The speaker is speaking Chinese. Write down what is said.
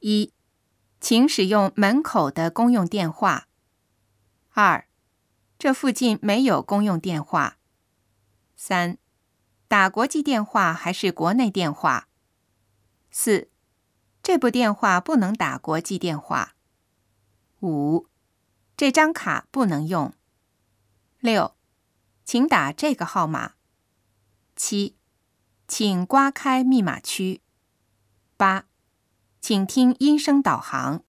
1. 请使用门口的公用电话。 2. 这附近没有公用电话。 3. 打国际电话还是国内电话？ 4. 这部电话不能打国际电话。 5. 这张卡不能用。 6. 请打这个号码。 7. 请刮开密码区。 8. 请听音声导航。